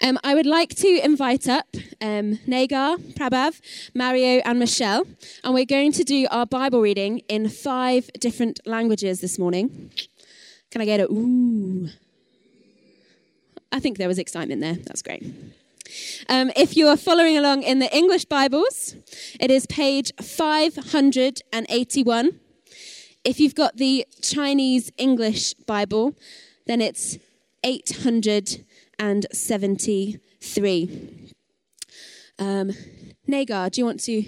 I would like to invite up Negar, Prabhav, Mario and Michelle, and we're going to do our Bible reading in 5 different languages this morning. Can I get a ooh? I think there was excitement there. That's great. If you are following along in the English Bibles, it is page 581. If you've got the Chinese English Bible, then it's 873. Negar, do you want to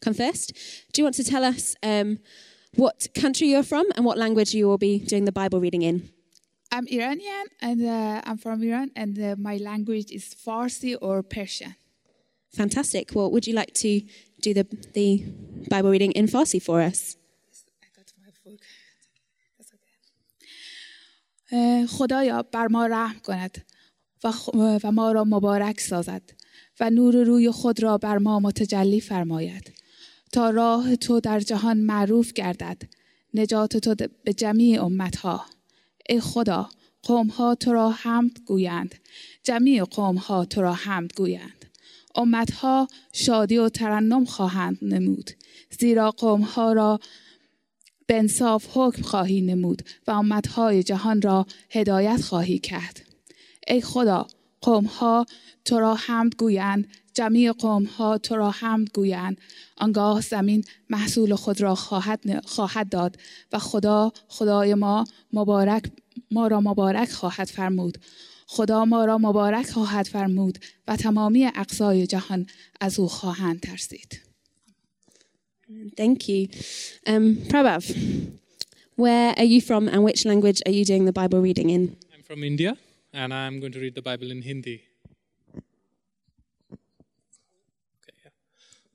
come first? Do you want to tell us what country you're from and what language you will be doing the Bible reading in? I'm Iranian, and I'm from Iran, and my language is Farsi or Persian. Fantastic. Well, would you like to do the Bible reading in Farsi for us? خدایا بر ما رحم کند و ما را مبارک سازد و نور روی خود را بر ما متجلی فرماید تا راه تو در جهان معروف گردد نجات تو به جمیع امتها ای خدا قومها تو را حمد گویند جمیع قومها تو را حمد گویند امتها شادی و ترنم خواهند نمود زیرا قومها را به انصاف حکم خواهی نمود و امتهای جهان را هدایت خواهی کرد. ای خدا قومها تو را حمد گویند جمیع قومها تو را حمد گویند آنگاه زمین محصول خود را خواهد داد و خدا خدای ما مبارک ما را مبارک خواهد فرمود. خدا ما را مبارک خواهد فرمود و تمامی اقصای جهان از او خواهند ترسید. Thank you. Prabhav, where are you from and which language are you doing the Bible reading in? I'm from India and I'm going to read the Bible in Hindi.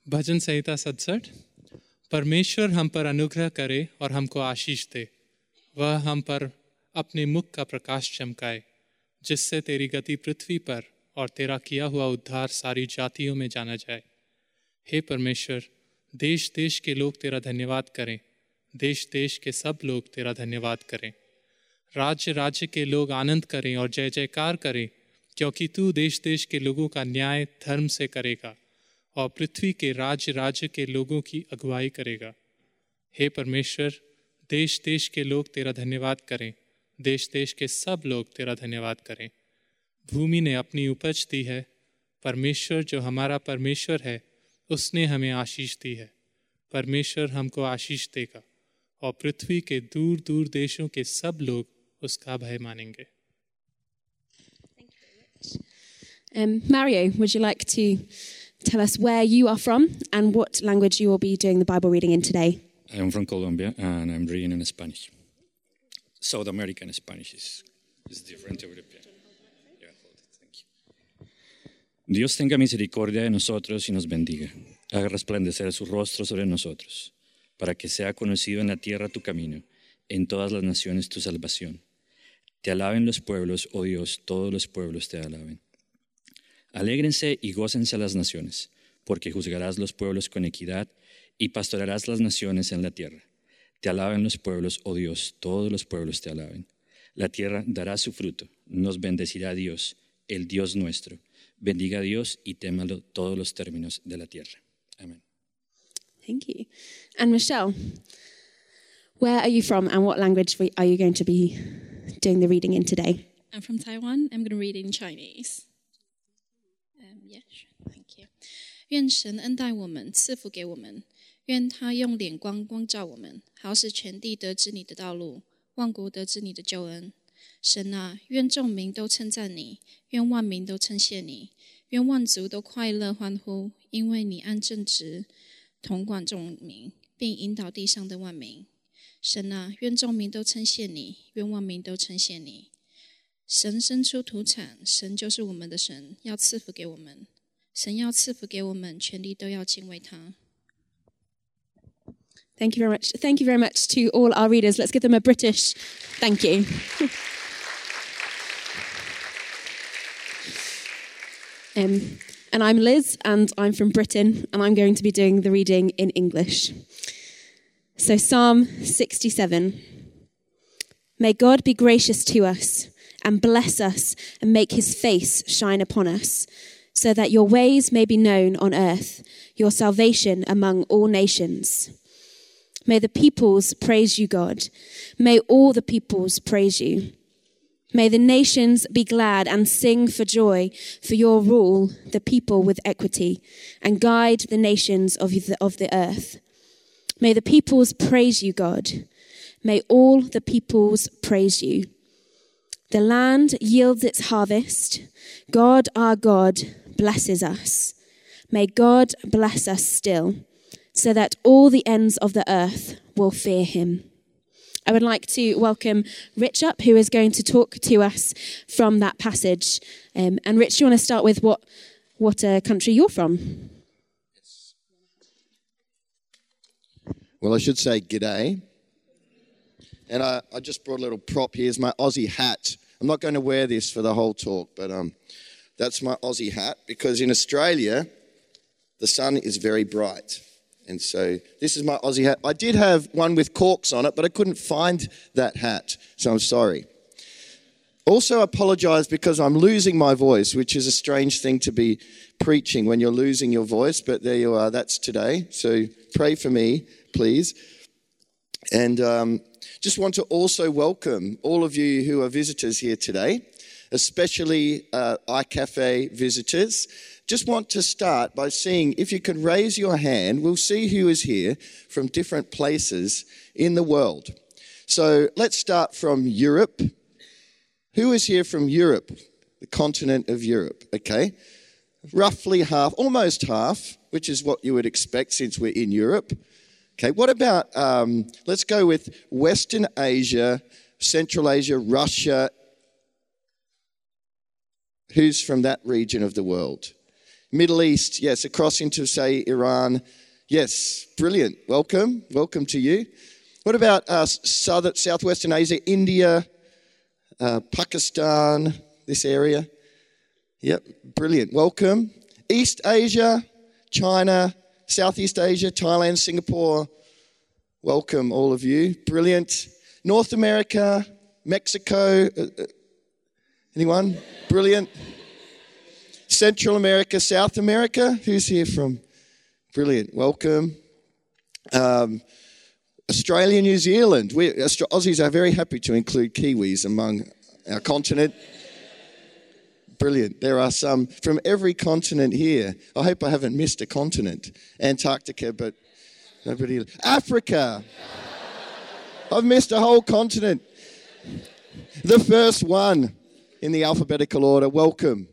भजन संहिता 67 परमेश्वर हम पर अनुग्रह करे और हमको आशीष दे वह हम पर अपने मुख का प्रकाश चमकाए जिससे तेरी गति पृथ्वी पर और तेरा किया हुआ उद्धार सारी जातियों में जाना जाए हे परमेश्वर देश देश के लोग तेरा धन्यवाद करें देश देश के सब लोग तेरा धन्यवाद करें राज्य राज्य के लोग आनंद करें और जय जयकार करें क्योंकि तू देश देश के लोगों का न्याय धर्म से करेगा और पृथ्वी के राज्य राज्य के लोगों की अगुवाई करेगा हे परमेश्वर देश देश के लोग तेरा धन्यवाद करें देश देश के सब लोग तेरा धन्यवाद करें भूमि ने अपनी उपज दी है परमेश्वर जो हमारा परमेश्वर है उसने हमें आशीष दी है परमेश्वर हमको आशीष देगा और पृथ्वी के दूर दूर देशों के सब लोग उसका भय मानेंगे. Thank you very much. Mario, would you like to tell us where you are from and what language you will be doing the Bible reading in today? I am from Colombia and I'm reading in Spanish. South American Spanish is different to European. Dios tenga misericordia de nosotros y nos bendiga. Haga resplandecer su rostro sobre nosotros, para que sea conocido en la tierra tu camino, en todas las naciones tu salvación. Te alaben los pueblos, oh Dios, todos los pueblos te alaben. Alégrense y gócense las naciones, porque juzgarás los pueblos con equidad y pastorarás las naciones en la tierra. Te alaben los pueblos, oh Dios, todos los pueblos te alaben. La tierra dará su fruto, nos bendecirá Dios, el Dios nuestro. Bendiga a Dios y témalo todos los términos de la tierra. Amen. Thank you. And Michelle, where are you from and what language are you going to be doing the reading in today? I'm from Taiwan. I'm going to read in Chinese. Yeah, sure. Thank you. 愿神恩待我们，赐福给我们。愿他用脸光光照我们，好使全地得知你的道路，万国得知你的救恩。 神啊，愿众民都称赞你，愿万民都称谢你，愿万族都快乐欢呼，因为你安正直，统管众民，并引导地上的万民。神啊，愿众民都称谢你，愿万民都称谢你。神伸出土产，神就是我们的神，要赐福给我们。神要赐福给我们，全地都要敬畏他。 Thank you very much. Thank you very much to all our readers. Let's give them a British thank you. And I'm Liz, and I'm from Britain, and I'm going to be doing the reading in English. So Psalm 67. May God be gracious to us and bless us and make his face shine upon us, so that your ways may be known on earth, your salvation among all nations. May the peoples praise you, God. May all the peoples praise you. May the nations be glad and sing for joy, for your rule the people with equity, and guide the nations of the earth. May the peoples praise you, God. May all the peoples praise you. The land yields its harvest. God, our God, blesses us. May God bless us still, so that all the ends of the earth will fear him. I would like to welcome Rich up, who is going to talk to us from that passage. And Rich, you want to start with what country you're from? Well, I should say g'day. And I just brought a little prop. Here's my Aussie hat. I'm not going to wear this for the whole talk, but that's my Aussie hat, because in Australia, the sun is very bright. And so this is my Aussie hat. I did have one with corks on it, but I couldn't find that hat, so I'm sorry. Also apologise because I'm losing my voice, which is a strange thing to be preaching when you're losing your voice, but there you are, that's today. So pray for me, please. And just want to also welcome all of you who are visitors here today, especially iCafe visitors. Just want to start by seeing if you can raise your hand. We'll see who is here from different places in the world. So let's start from Europe. Who is here from Europe, the continent of Europe? Okay, roughly half, almost half, which is what you would expect since we're in Europe. Okay, what about, let's go with Western Asia, Central Asia, Russia. Who's from that region of the world? Middle East, yes, across into, say, Iran. Yes, brilliant. Welcome. Welcome to you. What about Southwestern Asia, India, Pakistan, this area? Yep, brilliant. Welcome. East Asia, China, Southeast Asia, Thailand, Singapore. Welcome, all of you. Brilliant. North America, Mexico. Anyone? Brilliant. Central America, South America. Who's here from? Brilliant. Welcome. Australia, New Zealand. We Aussies are very happy to include Kiwis among our continent. Brilliant. There are some from every continent here. I hope I haven't missed a continent. Antarctica, but nobody. Africa. I've missed a whole continent. The first one in the alphabetical order. Welcome.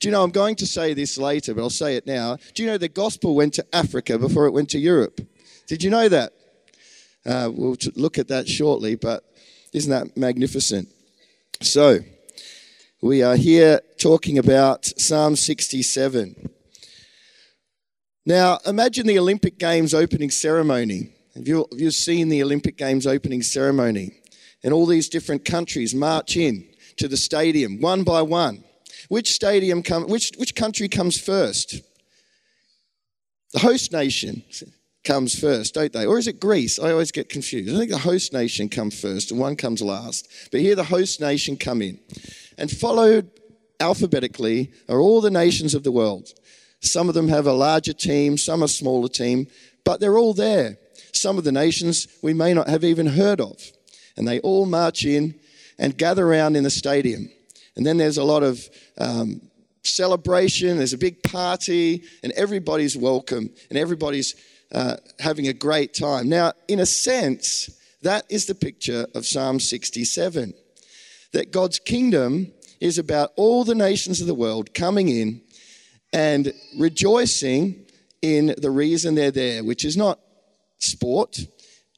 Do you know, I'm going to say this later, but I'll say it now. Do you know the gospel went to Africa before it went to Europe? Did you know that? We'll look at that shortly, but isn't that magnificent? So, we are here talking about Psalm 67. Now, imagine the Olympic Games opening ceremony. Have you've seen the Olympic Games opening ceremony? And all these different countries march in to the stadium, one by one. Which country comes first? The host nation comes first, don't they? Or is it Greece? I always get confused. I think the host nation comes first and one comes last. But here the host nation come in. And followed alphabetically are all the nations of the world. Some of them have a larger team, some a smaller team, but they're all there. Some of the nations we may not have even heard of. And they all march in and gather around in the stadium. And then there's a lot of celebration, there's a big party, and everybody's welcome, and everybody's having a great time. Now, in a sense, that is the picture of Psalm 67, that God's kingdom is about all the nations of the world coming in and rejoicing in the reason they're there, which is not sport,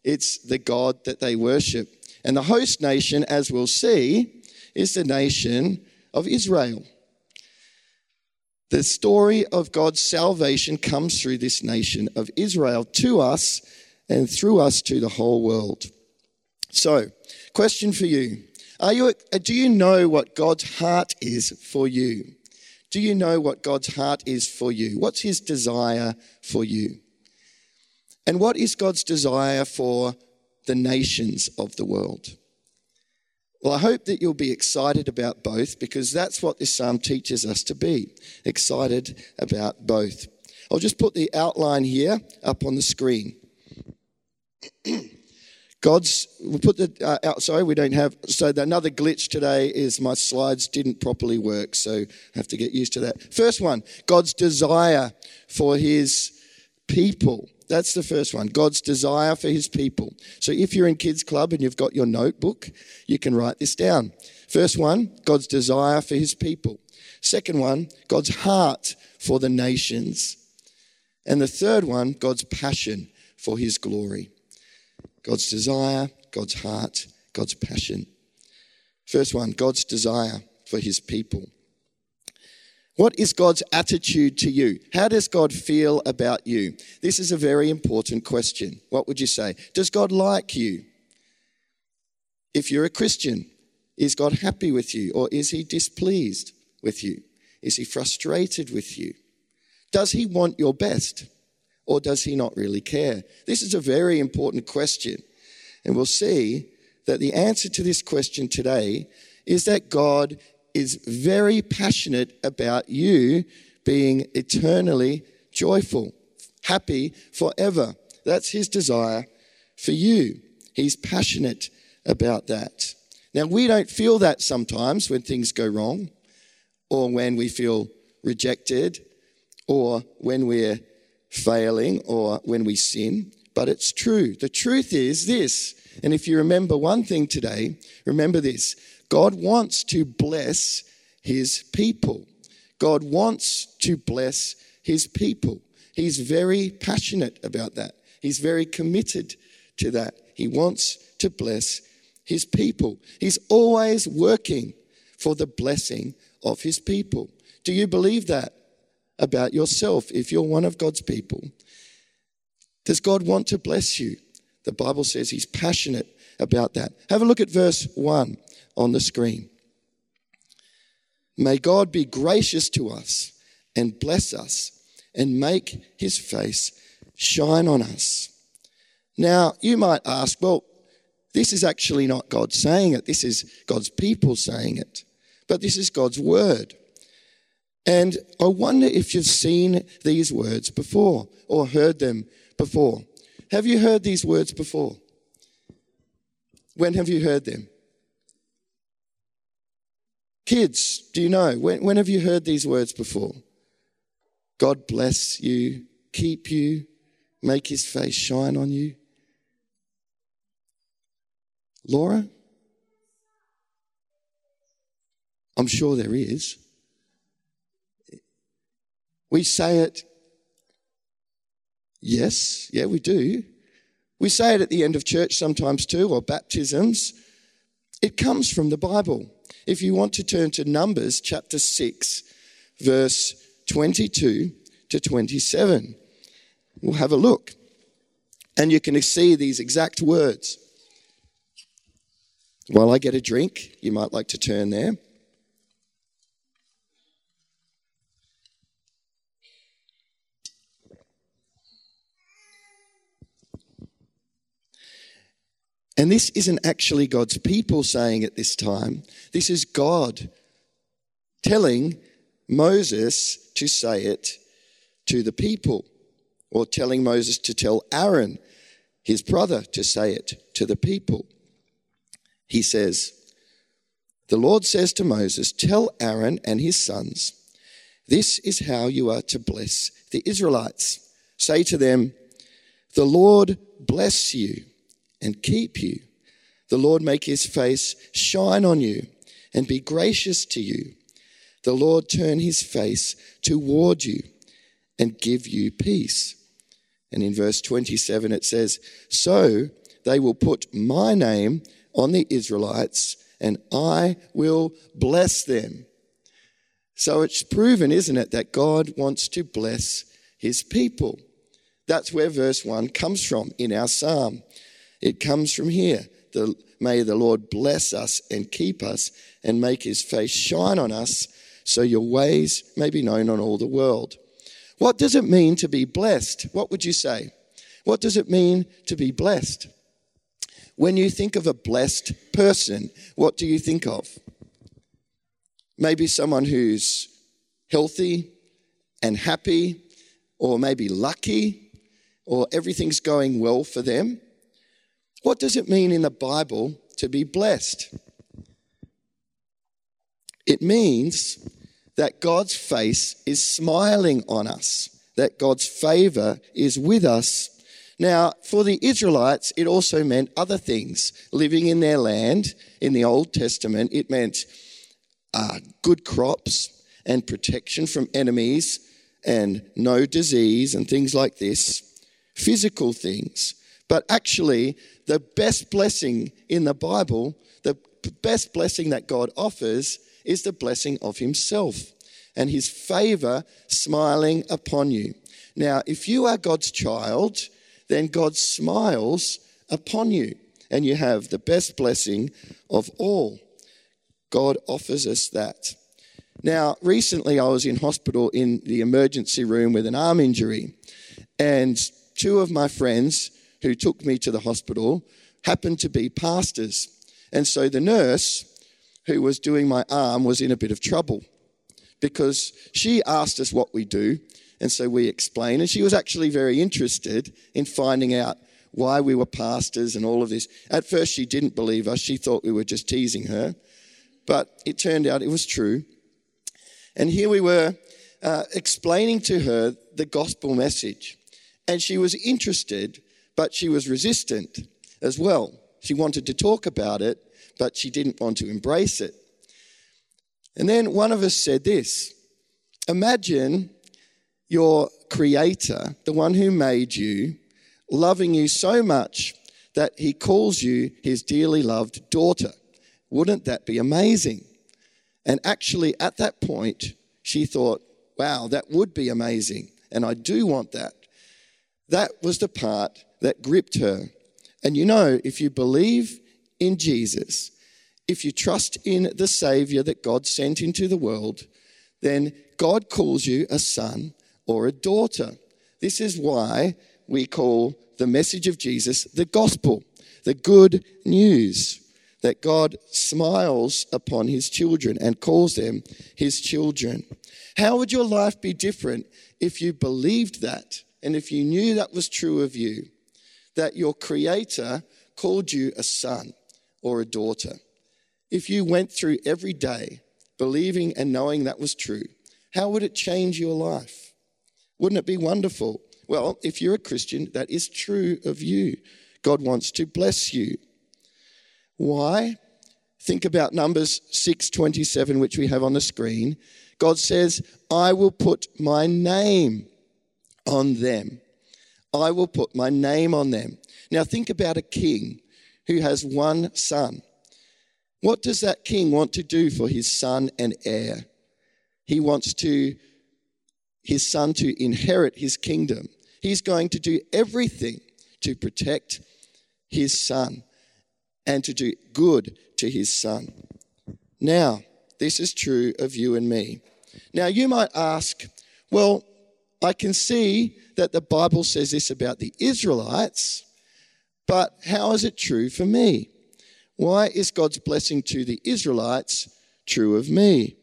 it's the God that they worship. And the host nation, as we'll see, is the nation of Israel. The story of God's salvation comes through this nation of Israel to us and through us to the whole world. So, question for you. Do you know what God's heart is for you? Do you know what God's heart is for you? What's his desire for you? And what is God's desire for the nations of the world? Well, I hope that you'll be excited about both, because that's what this psalm teaches us to be, excited about both. I'll just put the outline here up on the screen. Another glitch today is my slides didn't properly work, so I have to get used to that. First one, God's desire for his people. That's the first one, God's desire for his people. So if you're in Kids Club and you've got your notebook, you can write this down. First one, God's desire for his people. Second one, God's heart for the nations. And the third one, God's passion for his glory. God's desire, God's heart, God's passion. First one, God's desire for his people. What is God's attitude to you? How does God feel about you? This is a very important question. What would you say? Does God like you? If you're a Christian, is God happy with you, or is he displeased with you? Is he frustrated with you? Does he want your best, or does he not really care? This is a very important question. And we'll see that the answer to this question today is that God is very passionate about you being eternally joyful, happy forever. That's his desire for you. He's passionate about that. Now, we don't feel that sometimes when things go wrong, or when we feel rejected, or when we're failing, or when we sin, but it's true. The truth is this, and if you remember one thing today, remember this: God wants to bless his people. God wants to bless his people. He's very passionate about that. He's very committed to that. He wants to bless his people. He's always working for the blessing of his people. Do you believe that about yourself if you're one of God's people? Does God want to bless you? The Bible says he's passionate about that. Have a look at verse 1 on the screen. May God be gracious to us and bless us and make his face shine on us. Now, you might ask, well, this is actually not God saying it. This is God's people saying it. But this is God's word. And I wonder if you've seen these words before or heard them before. Have you heard these words before? When have you heard them? Kids, do you know? When have you heard these words before? God bless you, keep you, make his face shine on you. Laura? I'm sure there is. We say it, yes, yeah, we do. We say it at the end of church sometimes too, or baptisms. It comes from the Bible. If you want to turn to Numbers chapter 6, verse 22 to 27, we'll have a look. And you can see these exact words. While I get a drink, you might like to turn there. And this isn't actually God's people saying at this time. This is God telling Moses to say it to the people, or telling Moses to tell Aaron, his brother, to say it to the people. He says, "The Lord says to Moses, tell Aaron and his sons, this is how you are to bless the Israelites. Say to them, the Lord bless you and keep you. The Lord make his face shine on you and be gracious to you. The Lord turn his face toward you and give you peace." And in verse 27 it says, "So they will put my name on the Israelites and I will bless them." So it's proven, isn't it, that God wants to bless his people. That's where verse 1 comes from in our psalm. It comes from here. May the Lord bless us and keep us and make his face shine on us, so your ways may be known on all the world. What does it mean to be blessed? What would you say? What does it mean to be blessed? When you think of a blessed person, what do you think of? Maybe someone who's healthy and happy, or maybe lucky, or everything's going well for them. What does it mean in the Bible to be blessed? It means that God's face is smiling on us, that God's favor is with us. Now, for the Israelites, it also meant other things. Living in their land, in the Old Testament, it meant good crops and protection from enemies and no disease and things like this, physical things. But actually, the best blessing in the Bible, the best blessing that God offers is the blessing of himself and his favor smiling upon you. Now, if you are God's child, then God smiles upon you and you have the best blessing of all. God offers us that. Now, recently I was in hospital in the emergency room with an arm injury, and two of my friends who took me to the hospital happened to be pastors. And so the nurse who was doing my arm was in a bit of trouble because she asked us what we do. And so we explained, and she was actually very interested in finding out why we were pastors and all of this. At first, she didn't believe us. She thought we were just teasing her. But it turned out it was true. And here we were explaining to her the gospel message. And she was interested, but she was resistant as well. She wanted to talk about it, but she didn't want to embrace it. And then one of us said this, imagine your creator, the one who made you, loving you so much that he calls you his dearly loved daughter. Wouldn't that be amazing? And actually at that point, she thought, wow, that would be amazing. And I do want that. That was the part that gripped her. And you know, if you believe in Jesus, if you trust in the Savior that God sent into the world, then God calls you a son or a daughter. This is why we call the message of Jesus the gospel, the good news, that God smiles upon his children and calls them his children. How would your life be different if you believed that and if you knew that was true of you, that your Creator called you a son or a daughter? If you went through every day believing and knowing that was true, how would it change your life? Wouldn't it be wonderful? Well, if you're a Christian, that is true of you. God wants to bless you. Why? Think about Numbers 6:27, which we have on the screen. God says, I will put my name on them. I will put my name on them. Now think about a king who has one son. What does that king want to do for his son and heir? He wants his son to inherit his kingdom. He's going to do everything to protect his son and to do good to his son. Now, this is true of you and me. Now, you might ask, well, I can see that the Bible says this about the Israelites, but how is it true for me? Why is God's blessing to the Israelites true of me?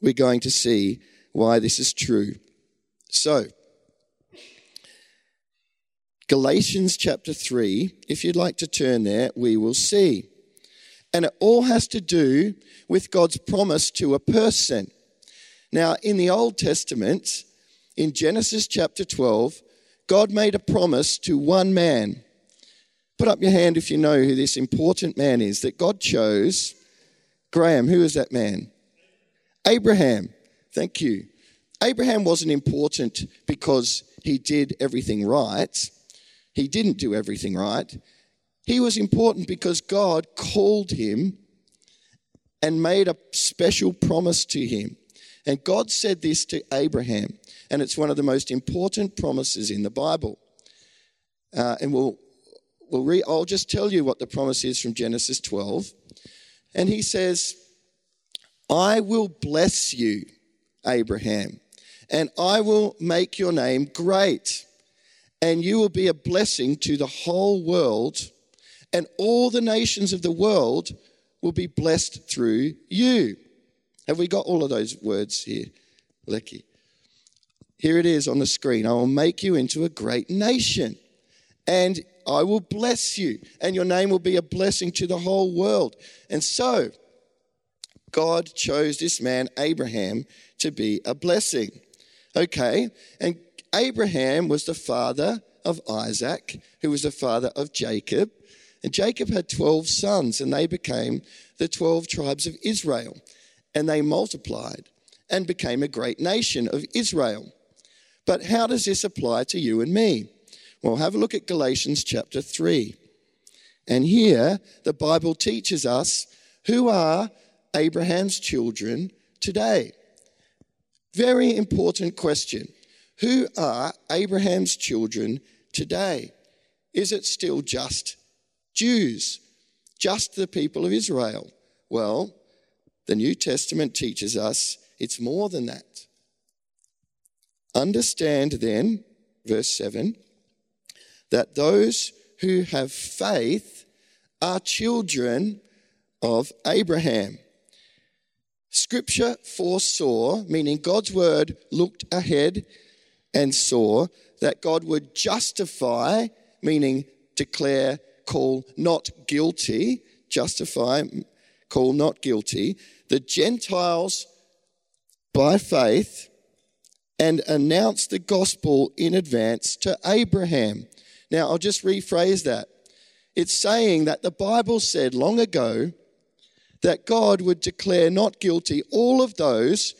We're going to see why this is true. So, Galatians chapter 3, if you'd like to turn there, we will see. And it all has to do with God's promise to a person. Now, in the Old Testament, in Genesis chapter 12, God made a promise to one man. Put up your hand if you know who this important man is that God chose. Graham, who is that man? Abraham. Thank you. Abraham wasn't important because he did everything right. He didn't do everything right. He was important because God called him and made a special promise to him. And God said this to Abraham, and it's one of the most important promises in the Bible. I'll just tell you what the promise is from Genesis 12. And he says, I will bless you, Abraham, and I will make your name great, and you will be a blessing to the whole world, and all the nations of the world will be blessed through you. Have we got all of those words here, Leckie? Here it is on the screen. I will make you into a great nation, and I will bless you, and your name will be a blessing to the whole world. And so God chose this man, Abraham, to be a blessing. Okay, and Abraham was the father of Isaac, who was the father of Jacob. And Jacob had 12 sons, and they became the 12 tribes of Israel. And they multiplied and became a great nation of Israel. But how does this apply to you and me? Well, have a look at Galatians chapter 3. And here, the Bible teaches us who are Abraham's children today. Very important question. Who are Abraham's children today? Is it still just Jews? Just the people of Israel? Well, the New Testament teaches us it's more than that. Understand then, verse 7, that those who have faith are children of Abraham. Scripture foresaw, meaning God's word looked ahead and saw that God would justify, meaning declare, call not guilty, justify, call not guilty, the Gentiles by faith, and announce the gospel in advance to Abraham. Now, I'll just rephrase that. It's saying that the Bible said long ago that God would declare not guilty all of those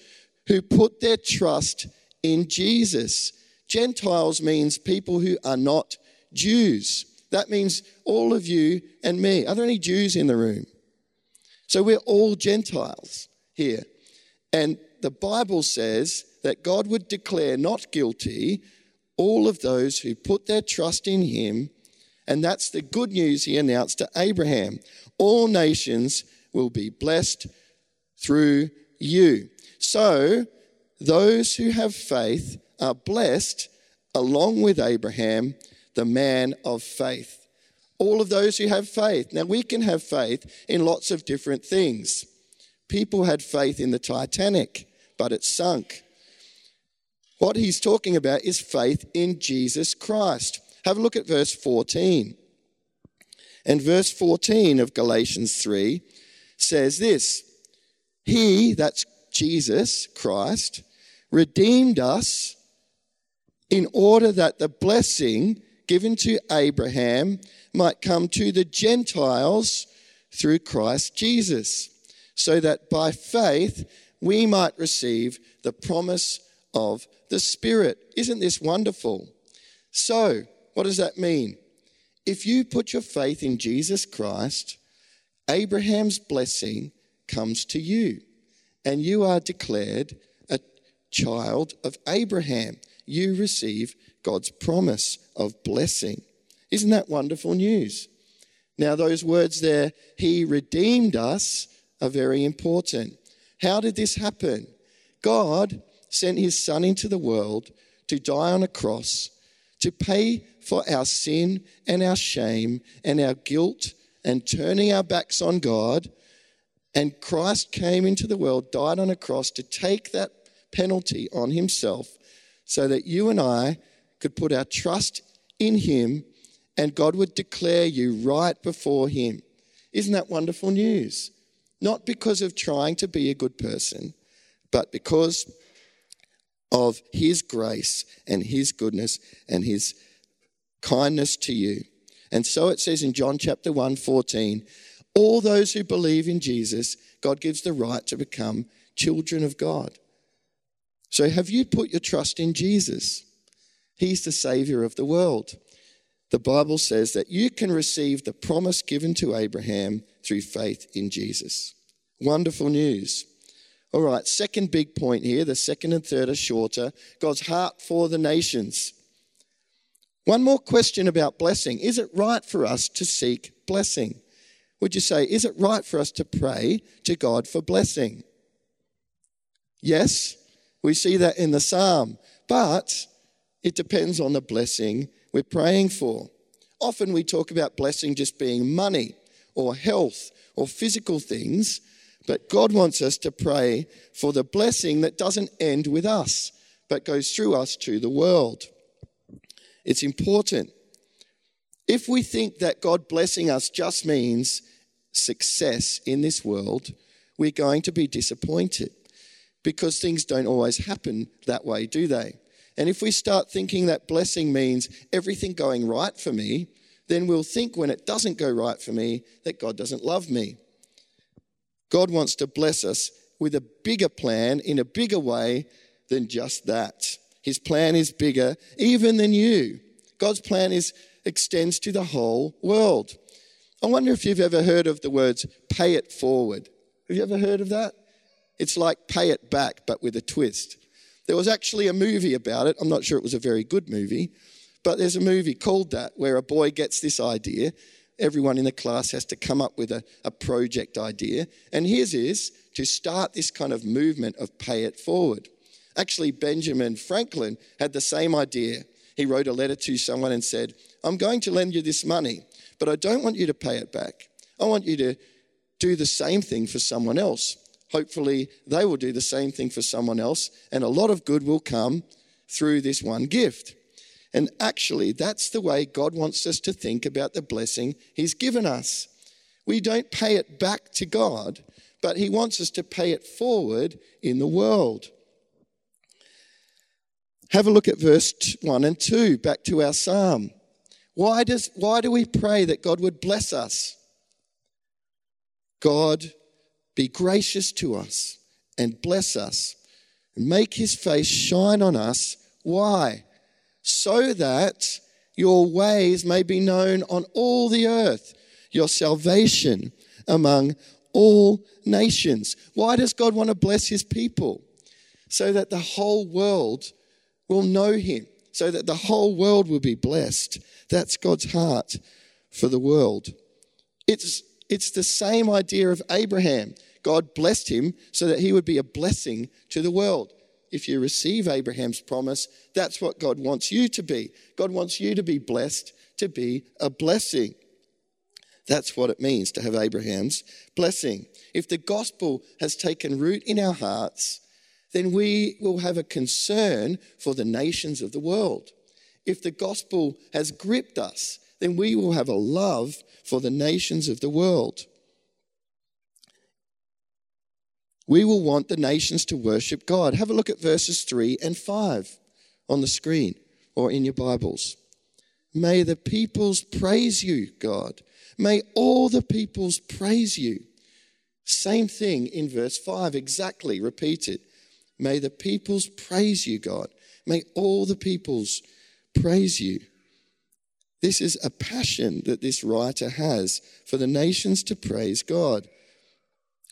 who put their trust in Jesus. Gentiles means people who are not Jews. That means all of you and me. Are there any Jews in the room? So we're all Gentiles here. And the Bible says that God would declare not guilty all of those who put their trust in him, and that's the good news he announced to Abraham. All nations will be blessed through you. So those who have faith are blessed along with Abraham, the man of faith. All of those who have faith. Now, we can have faith in lots of different things. People had faith in the Titanic, but it sunk. What he's talking about is faith in Jesus Christ. Have a look at verse 14. And verse 14 of Galatians 3 says this: He, that's Jesus Christ, redeemed us in order that the blessing given to Abraham might come to the Gentiles through Christ Jesus, so that by faith we might receive the promise of the Spirit. Isn't this wonderful? So, what does that mean? If you put your faith in Jesus Christ, Abraham's blessing comes to you, and you are declared a child of Abraham. You receive God's promise of blessing. Isn't that wonderful news? Now, those words there, he redeemed us, are very important. How did this happen? God sent his son into the world to die on a cross, to pay for our sin and our shame and our guilt and turning our backs on God. And Christ came into the world, died on a cross to take that penalty on himself so that you and I could put our trust in him and God would declare you right before him. Isn't that wonderful news? Not because of trying to be a good person, but because of his grace and his goodness and his kindness to you. And so it says in John chapter 1:14, all those who believe in Jesus, God gives the right to become children of God. So have you put your trust in Jesus? He's the Savior of the world. The Bible says that you can receive the promise given to Abraham through faith in Jesus. Wonderful news. All right, second big point here. The second and third are shorter. God's heart for the nations. One more question about blessing. Is it right for us to seek blessing? Would you say, is it right for us to pray to God for blessing? Yes, we see that in the psalm, but it depends on the blessing we're praying for. often we talk about blessing just being money or health or physical things, but God wants us to pray for the blessing that doesn't end with us, but goes through us to the world. It's important. If we think that God blessing us just means success in this world, we're going to be disappointed because things don't always happen that way, do they? And if we start thinking that blessing means everything going right for me, then we'll think when it doesn't go right for me that God doesn't love me. God wants to bless us with a bigger plan in a bigger way than just that. His plan is bigger even than you. God's plan extends to the whole world. I wonder if you've ever heard of the words pay it forward. Have you ever heard of that? It's like pay it back, but with a twist. There was actually a movie about it. I'm not sure it was a very good movie, but there's a movie called that where a boy gets this idea. Everyone in the class has to come up with a project idea. And his is to start this kind of movement of pay it forward. Actually, Benjamin Franklin had the same idea. He wrote a letter to someone and said, I'm going to lend you this money, but I don't want you to pay it back. I want you to do the same thing for someone else. Hopefully, they will do the same thing for someone else, and a lot of good will come through this one gift. And actually, that's the way God wants us to think about the blessing he's given us. We don't pay it back to God, but he wants us to pay it forward in the world. Have a look at verse 1 and 2, back to our psalm. Why do we pray that God would bless us? God, be gracious to us and bless us and make his face shine on us. Why? So that your ways may be known on all the earth, your salvation among all nations. Why does God want to bless his people? So that the whole world will know him, so that the whole world will be blessed. That's God's heart for the world. It's the same idea of Abraham. God blessed him so that he would be a blessing to the world. If you receive Abraham's promise, that's what God wants you to be. God wants you to be blessed, to be a blessing. That's what it means to have Abraham's blessing. If the gospel has taken root in our hearts, then we will have a concern for the nations of the world. If the gospel has gripped us, then we will have a love for the nations of the world. We will want the nations to worship God. Have a look at verses 3 and 5 on the screen or in your Bibles. May the peoples praise you, God. May all the peoples praise you. Same thing in verse 5, exactly repeated. May the peoples praise you, God. May all the peoples praise you. This is a passion that this writer has for the nations to praise God.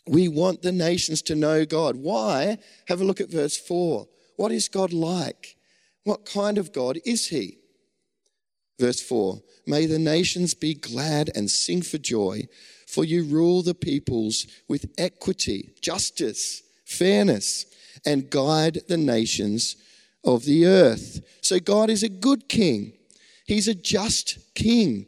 We want the nations to know God. Why? Have a look at verse 4. What is God like? What kind of God is he? Verse 4, may the nations be glad and sing for joy, for you rule the peoples with equity, justice, fairness, and guide the nations of the earth. So God is a good king. He's a just king.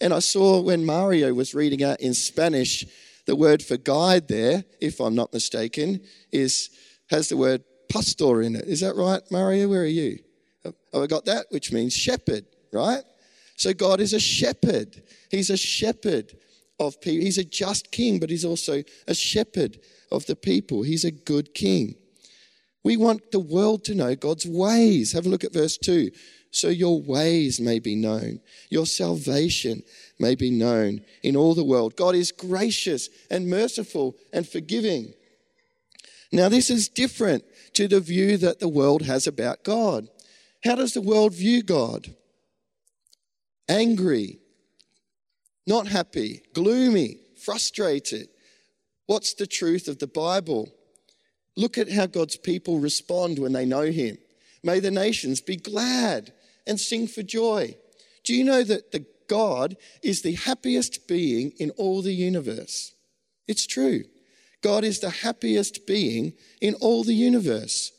And I saw when Mario was reading out in Spanish, the word for guide there, if I'm not mistaken, has the word pastor in it. Is that right, Mario? Where are you? Oh, I got that, which means shepherd, right? So God is a shepherd. He's a shepherd of people. He's a just king, but he's also a shepherd of the people. He's a good king. We want the world to know God's ways. Have a look at verse 2. So your ways may be known, your salvation may be known in all the world. God is gracious and merciful and forgiving. Now, this is different to the view that the world has about God. How does the world view God? Angry, not happy, gloomy, frustrated. What's the truth of the Bible? Look at how God's people respond when they know him. May the nations be glad and sing for joy. Do you know that the God is the happiest being in all the universe? It's true. God is the happiest being in all the universe.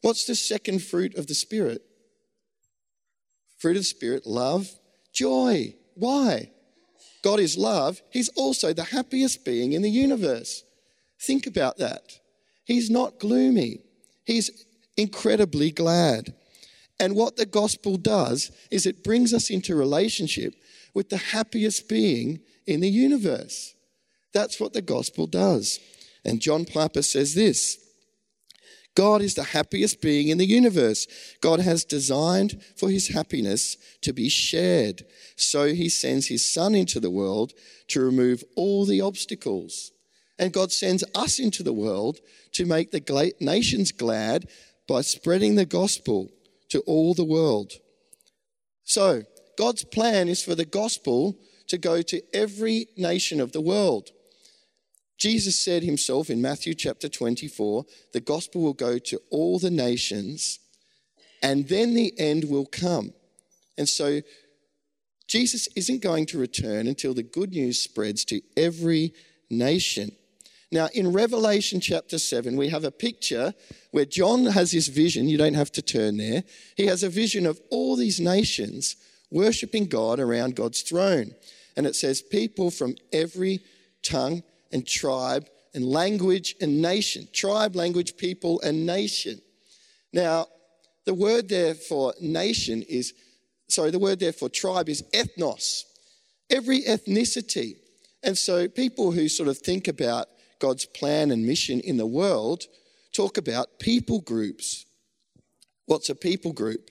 What's the second fruit of the Spirit? Fruit of the Spirit, love, joy. Why? God is love. He's also the happiest being in the universe. Think about that. He's not gloomy. He's incredibly glad. And what the gospel does is it brings us into relationship with the happiest being in the universe. That's what the gospel does. And John Piper says this: God is the happiest being in the universe. God has designed for his happiness to be shared. So he sends his son into the world to remove all the obstacles. And God sends us into the world to make the nations glad by spreading the gospel to all the world. So God's plan is for the gospel to go to every nation of the world. Jesus said himself in Matthew chapter 24, the gospel will go to all the nations and then the end will come. And so Jesus isn't going to return until the good news spreads to every nation. Now, in Revelation chapter 7, we have a picture where John has his vision. You don't have to turn there. He has a vision of all these nations worshipping God around God's throne. And it says people from every tongue and tribe and language and nation. Tribe, language, people and nation. Now, the word there for nation is, the word there for tribe is ethnos. Every ethnicity. And so people who sort of think about God's plan and mission in the world talk about people groups. What's a people group?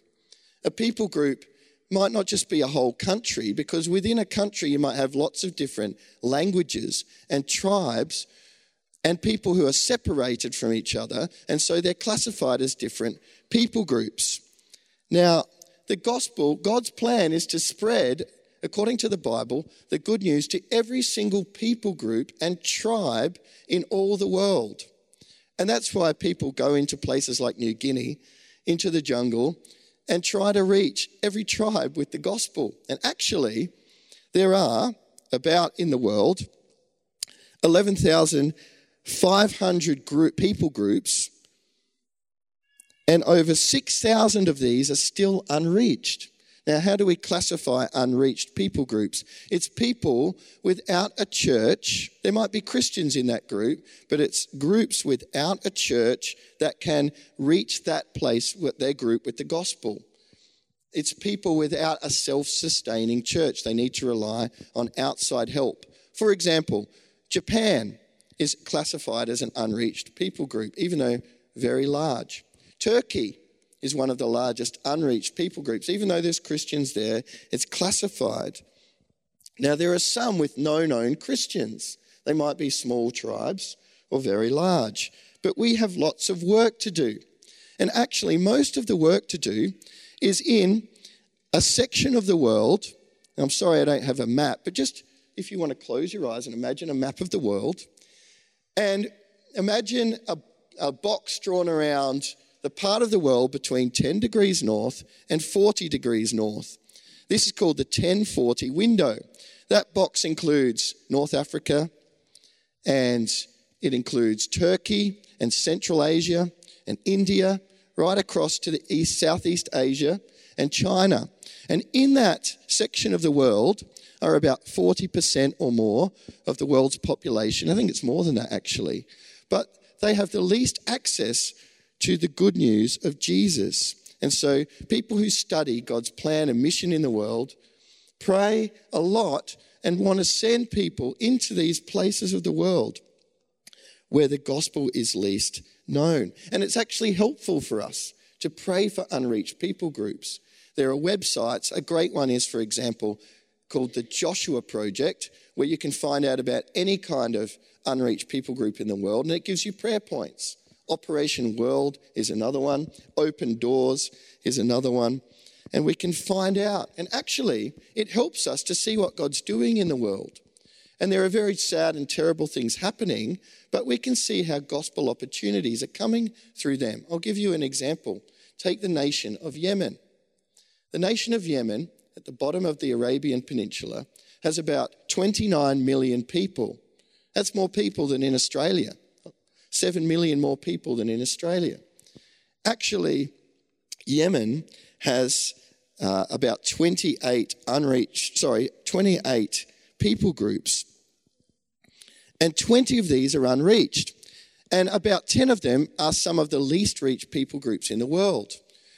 A people group might not just be a whole country, because within a country you might have lots of different languages and tribes and people who are separated from each other, and so they're classified as different people groups. Now, the gospel, God's plan is to spread, according to the Bible, the good news to every single people group and tribe in all the world. And that's why people go into places like New Guinea, into the jungle, and try to reach every tribe with the gospel. And actually, there are about in the world 11,500 people groups, and over 6,000 of these are still unreached. Now, how do we classify unreached people groups? It's people without a church. There might be Christians in that group, but it's groups without a church that can reach that place with their group with the gospel. It's people without a self-sustaining church. They need to rely on outside help. For example, Japan is classified as an unreached people group, even though very large. Turkey is one of the largest unreached people groups. Even though there's Christians there, it's classified. Now, there are some with no known Christians. They might be small tribes or very large. But we have lots of work to do. And actually, most of the work to do is in a section of the world. I'm sorry I don't have a map, but just if you want to close your eyes and imagine a map of the world. And imagine a box drawn around the part of the world between 10 degrees north and 40 degrees north. This is called the 10-40 window. That box includes North Africa, and it includes Turkey and Central Asia and India, right across to the east, Southeast Asia and China. And in that section of the world are about 40% or more of the world's population. I think it's more than that, actually. But they have the least access to the good news of Jesus. And so people who study God's plan and mission in the world pray a lot and want to send people into these places of the world where the gospel is least known. And it's actually helpful for us to pray for unreached people groups. There are websites. A great one is, for example, called the Joshua Project, where you can find out about any kind of unreached people group in the world, and it gives you prayer points. Operation World is another one. Open Doors is another one. And we can find out. And actually, it helps us to see what God's doing in the world. And there are very sad and terrible things happening, but we can see how gospel opportunities are coming through them. I'll give you an example. Take the nation of Yemen. The nation of Yemen, at the bottom of the Arabian Peninsula, has about 29 million people. That's more people than in Australia. 7 million more people than in Australia. Actually, Yemen has about 28 people groups. And 20 of these are unreached. And about 10 of them are some of the least reached people groups in the world.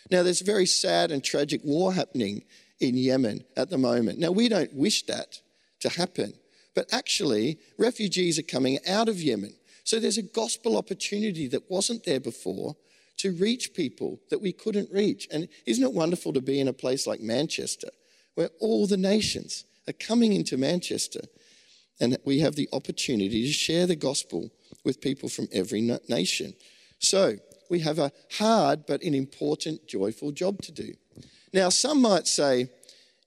Now, there's a very sad and tragic war happening in Yemen at the moment. Now, we don't wish that to happen. But actually, refugees are coming out of Yemen. So there's a gospel opportunity that wasn't there before to reach people that we couldn't reach. And isn't it wonderful to be in a place like Manchester, where all the nations are coming into Manchester, and we have the opportunity to share the gospel with people from every nation. So we have a hard but an important, joyful job to do. Now, some might say,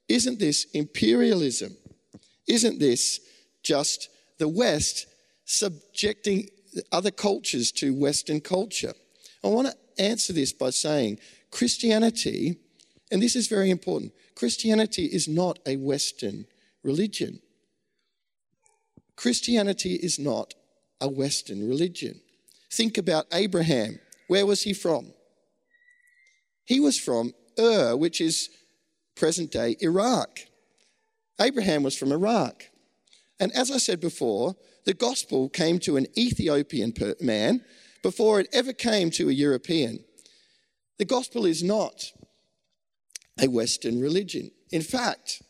isn't this imperialism? Isn't this just the West subjecting other cultures to Western culture? I want to answer this by saying Christianity, and this is very important, Christianity is not a Western religion. Christianity is not a Western religion. Think about Abraham. Where was he from? He was from Ur, which is present-day Iraq. Abraham was from Iraq. And as I said before, the gospel came to an Ethiopian man before it ever came to a European. The gospel is not a Western religion. In fact,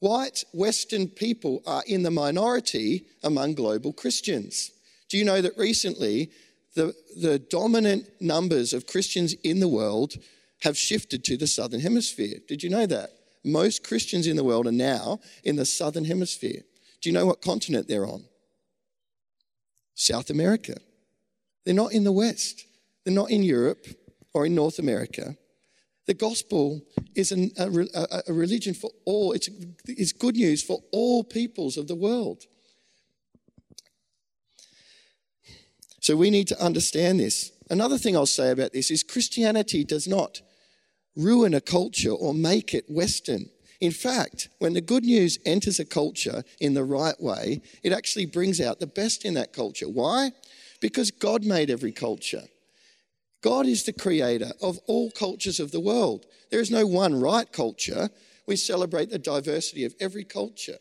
white Western people are in the minority among global Christians. Do you know that recently the dominant numbers of Christians in the world have shifted to the Southern Hemisphere? Did you know that? Most Christians in the world are now in the Southern Hemisphere. Do you know what continent they're on? South America. They're not in the West. They're not in Europe or in North America. The gospel is a religion for all. It's good news for all peoples of the world. So we need to understand this. Another thing I'll say about this is Christianity does not ruin a culture or make it Western. In fact, when the good news enters a culture in the right way, it actually brings out the best in that culture. Why? Because God made every culture. God is the creator of all cultures of the world. There is no one right culture. We celebrate the diversity of every culture.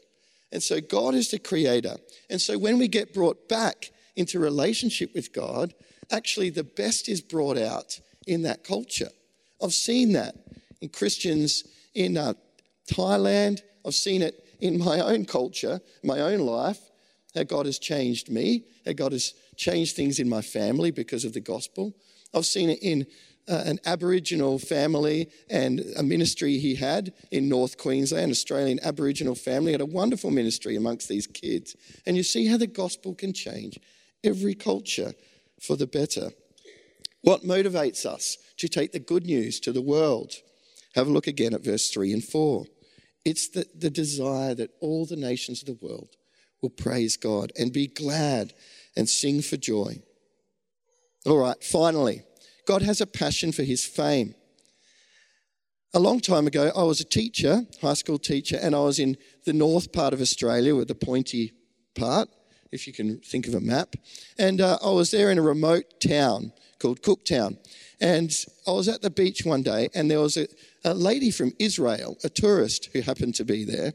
And so God is the creator. And so when we get brought back into relationship with God, actually the best is brought out in that culture. I've seen that in Christians in Thailand. I've seen it in my own culture, my own life, how God has changed me, how God has changed things in my family because of the gospel. I've seen it in an Aboriginal family and a ministry he had in North Queensland, Australian Aboriginal family, had a wonderful ministry amongst these kids. And you see how the gospel can change every culture for the better. What motivates us to take the good news to the world? Have a look again at verse 3 and 4. It's the desire that all the nations of the world will praise God and be glad and sing for joy. All right, finally, God has a passion for his fame. A long time ago, I was a teacher, high school teacher, and I was in the north part of Australia with the pointy part, if you can think of a map. And I was there in a remote town called Cooktown. And I was at the beach one day, and there was a lady from Israel, a tourist who happened to be there.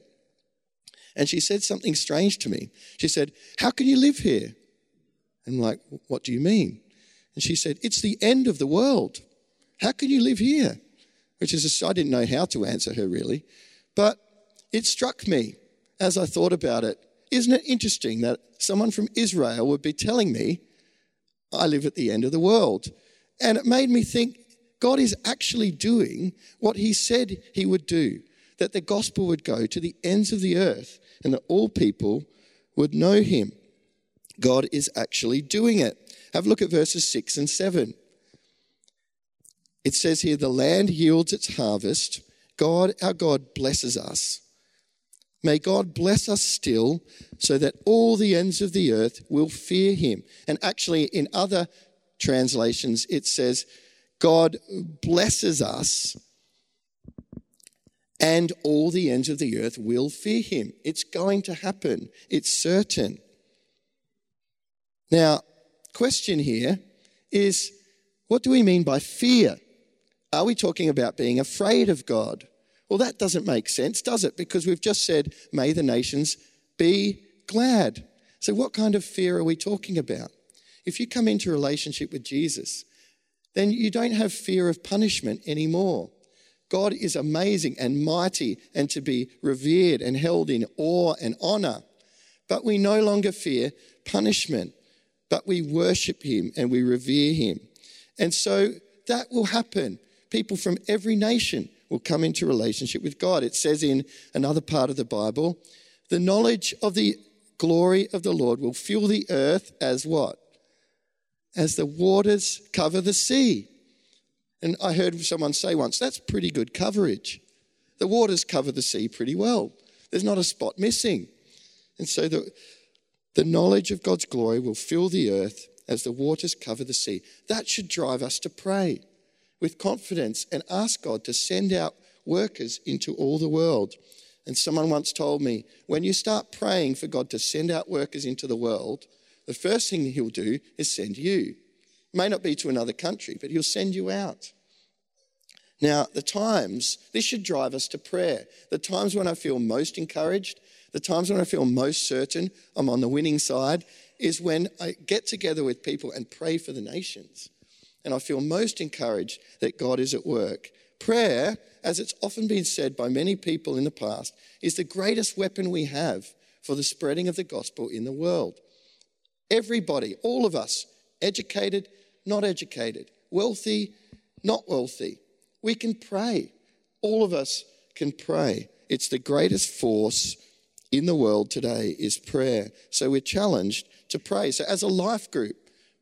And she said something strange to me. She said, "How can you live here?" I'm like, "What do you mean?" And she said, "It's the end of the world. How can you live here?" Which is, I didn't know how to answer her really. But it struck me as I thought about it. Isn't it interesting that someone from Israel would be telling me, I live at the end of the world? And it made me think God is actually doing what he said he would do, that the gospel would go to the ends of the earth and that all people would know him. God is actually doing it. Have a look at verses 6 and 7. It says here, the land yields its harvest. God, our God, blesses us. May God bless us still so that all the ends of the earth will fear him. And actually, in other translations, it says, God blesses us and all the ends of the earth will fear him. It's going to happen. It's certain. Now, question here is, what do we mean by fear? Are we talking about being afraid of God? Well, that doesn't make sense, does it? Because we've just said, may the nations be glad. So what kind of fear are we talking about? If you come into a relationship with Jesus, then you don't have fear of punishment anymore. God is amazing and mighty and to be revered and held in awe and honor. But we no longer fear punishment, but we worship him and we revere him. And so that will happen. People from every nation will come into relationship with God. It says in another part of the Bible, the knowledge of the glory of the Lord will fill the earth as what? As the waters cover the sea. And I heard someone say once, that's pretty good coverage. The waters cover the sea pretty well. There's not a spot missing. And so the knowledge of God's glory will fill the earth as the waters cover the sea. That should drive us to pray with confidence and ask God to send out workers into all the world. And someone once told me, when you start praying for God to send out workers into the world, the first thing he'll do is send you. It may not be to another country, but he'll send you out. Now, the times, this should drive us to prayer. The times when I feel most encouraged, the times when I feel most certain I'm on the winning side is when I get together with people and pray for the nations. And I feel most encouraged that God is at work. Prayer, as it's often been said by many people in the past, is the greatest weapon we have for the spreading of the gospel in the world. Everybody, all of us, educated, not educated, wealthy, not wealthy, we can pray. All of us can pray. It's the greatest force in the world today is prayer. So we're challenged to pray. So as a life group,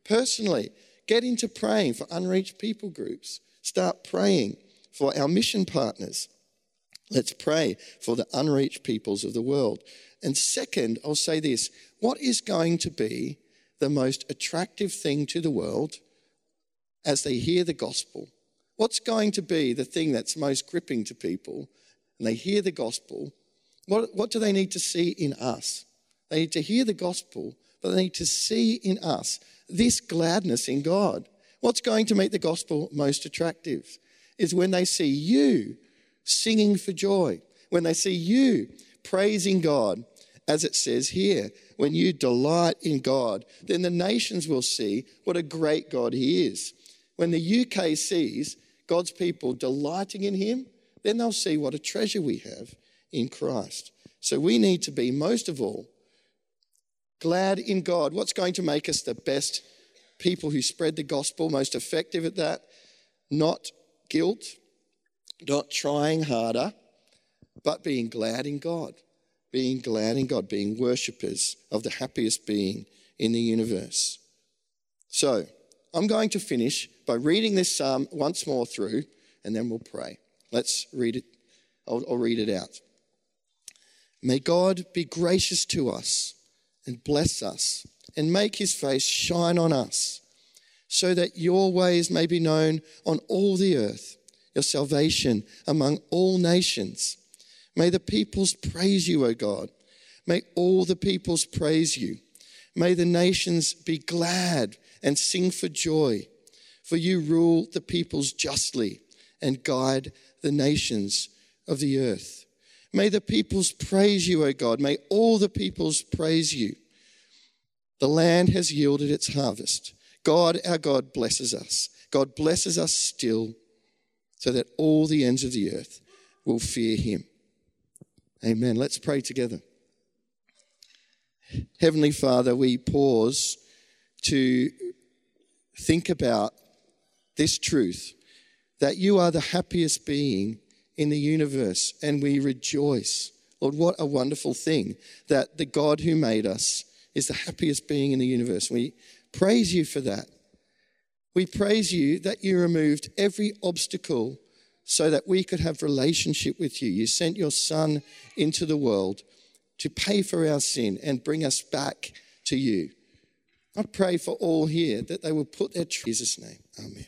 personally, get into praying for unreached people groups. Start praying for our mission partners. Let's pray for the unreached peoples of the world. And second, I'll say this, what is going to be the most attractive thing to the world as they hear the gospel? What's going to be the thing that's most gripping to people and they hear the gospel? What do they need to see in us? They need to hear the gospel, but they need to see in us this gladness in God. What's going to make the gospel most attractive is when they see you singing for joy, when they see you praising God, as it says here, when you delight in God, then the nations will see what a great God he is. When the UK sees God's people delighting in him, then they'll see what a treasure we have in Christ. So we need to be, most of all, glad in God. What's going to make us the best people who spread the gospel, most effective at that? Not guilt, not trying harder, but being glad in God. Being glad in God, being worshippers of the happiest being in the universe. So I'm going to finish by reading this psalm once more through, and then we'll pray. Let's read it. I'll read it out. May God be gracious to us and bless us and make his face shine on us so that your ways may be known on all the earth, your salvation among all nations. May the peoples praise you, O God. May all the peoples praise you. May the nations be glad and sing for joy, for you rule the peoples justly and guide the nations of the earth. May the peoples praise you, O God. May all the peoples praise you. The land has yielded its harvest. God, our God, blesses us. God blesses us still so that all the ends of the earth will fear him. Amen. Let's pray together. Heavenly Father, we pause to think about this truth, that you are the happiest being in the universe, and we rejoice. Lord, what a wonderful thing that the God who made us is the happiest being in the universe. We praise you for that. We praise you that you removed every obstacle so that we could have relationship with you. You sent your Son into the world to pay for our sin and bring us back to you. I pray for all here that they will put their trust in Jesus' name. Amen.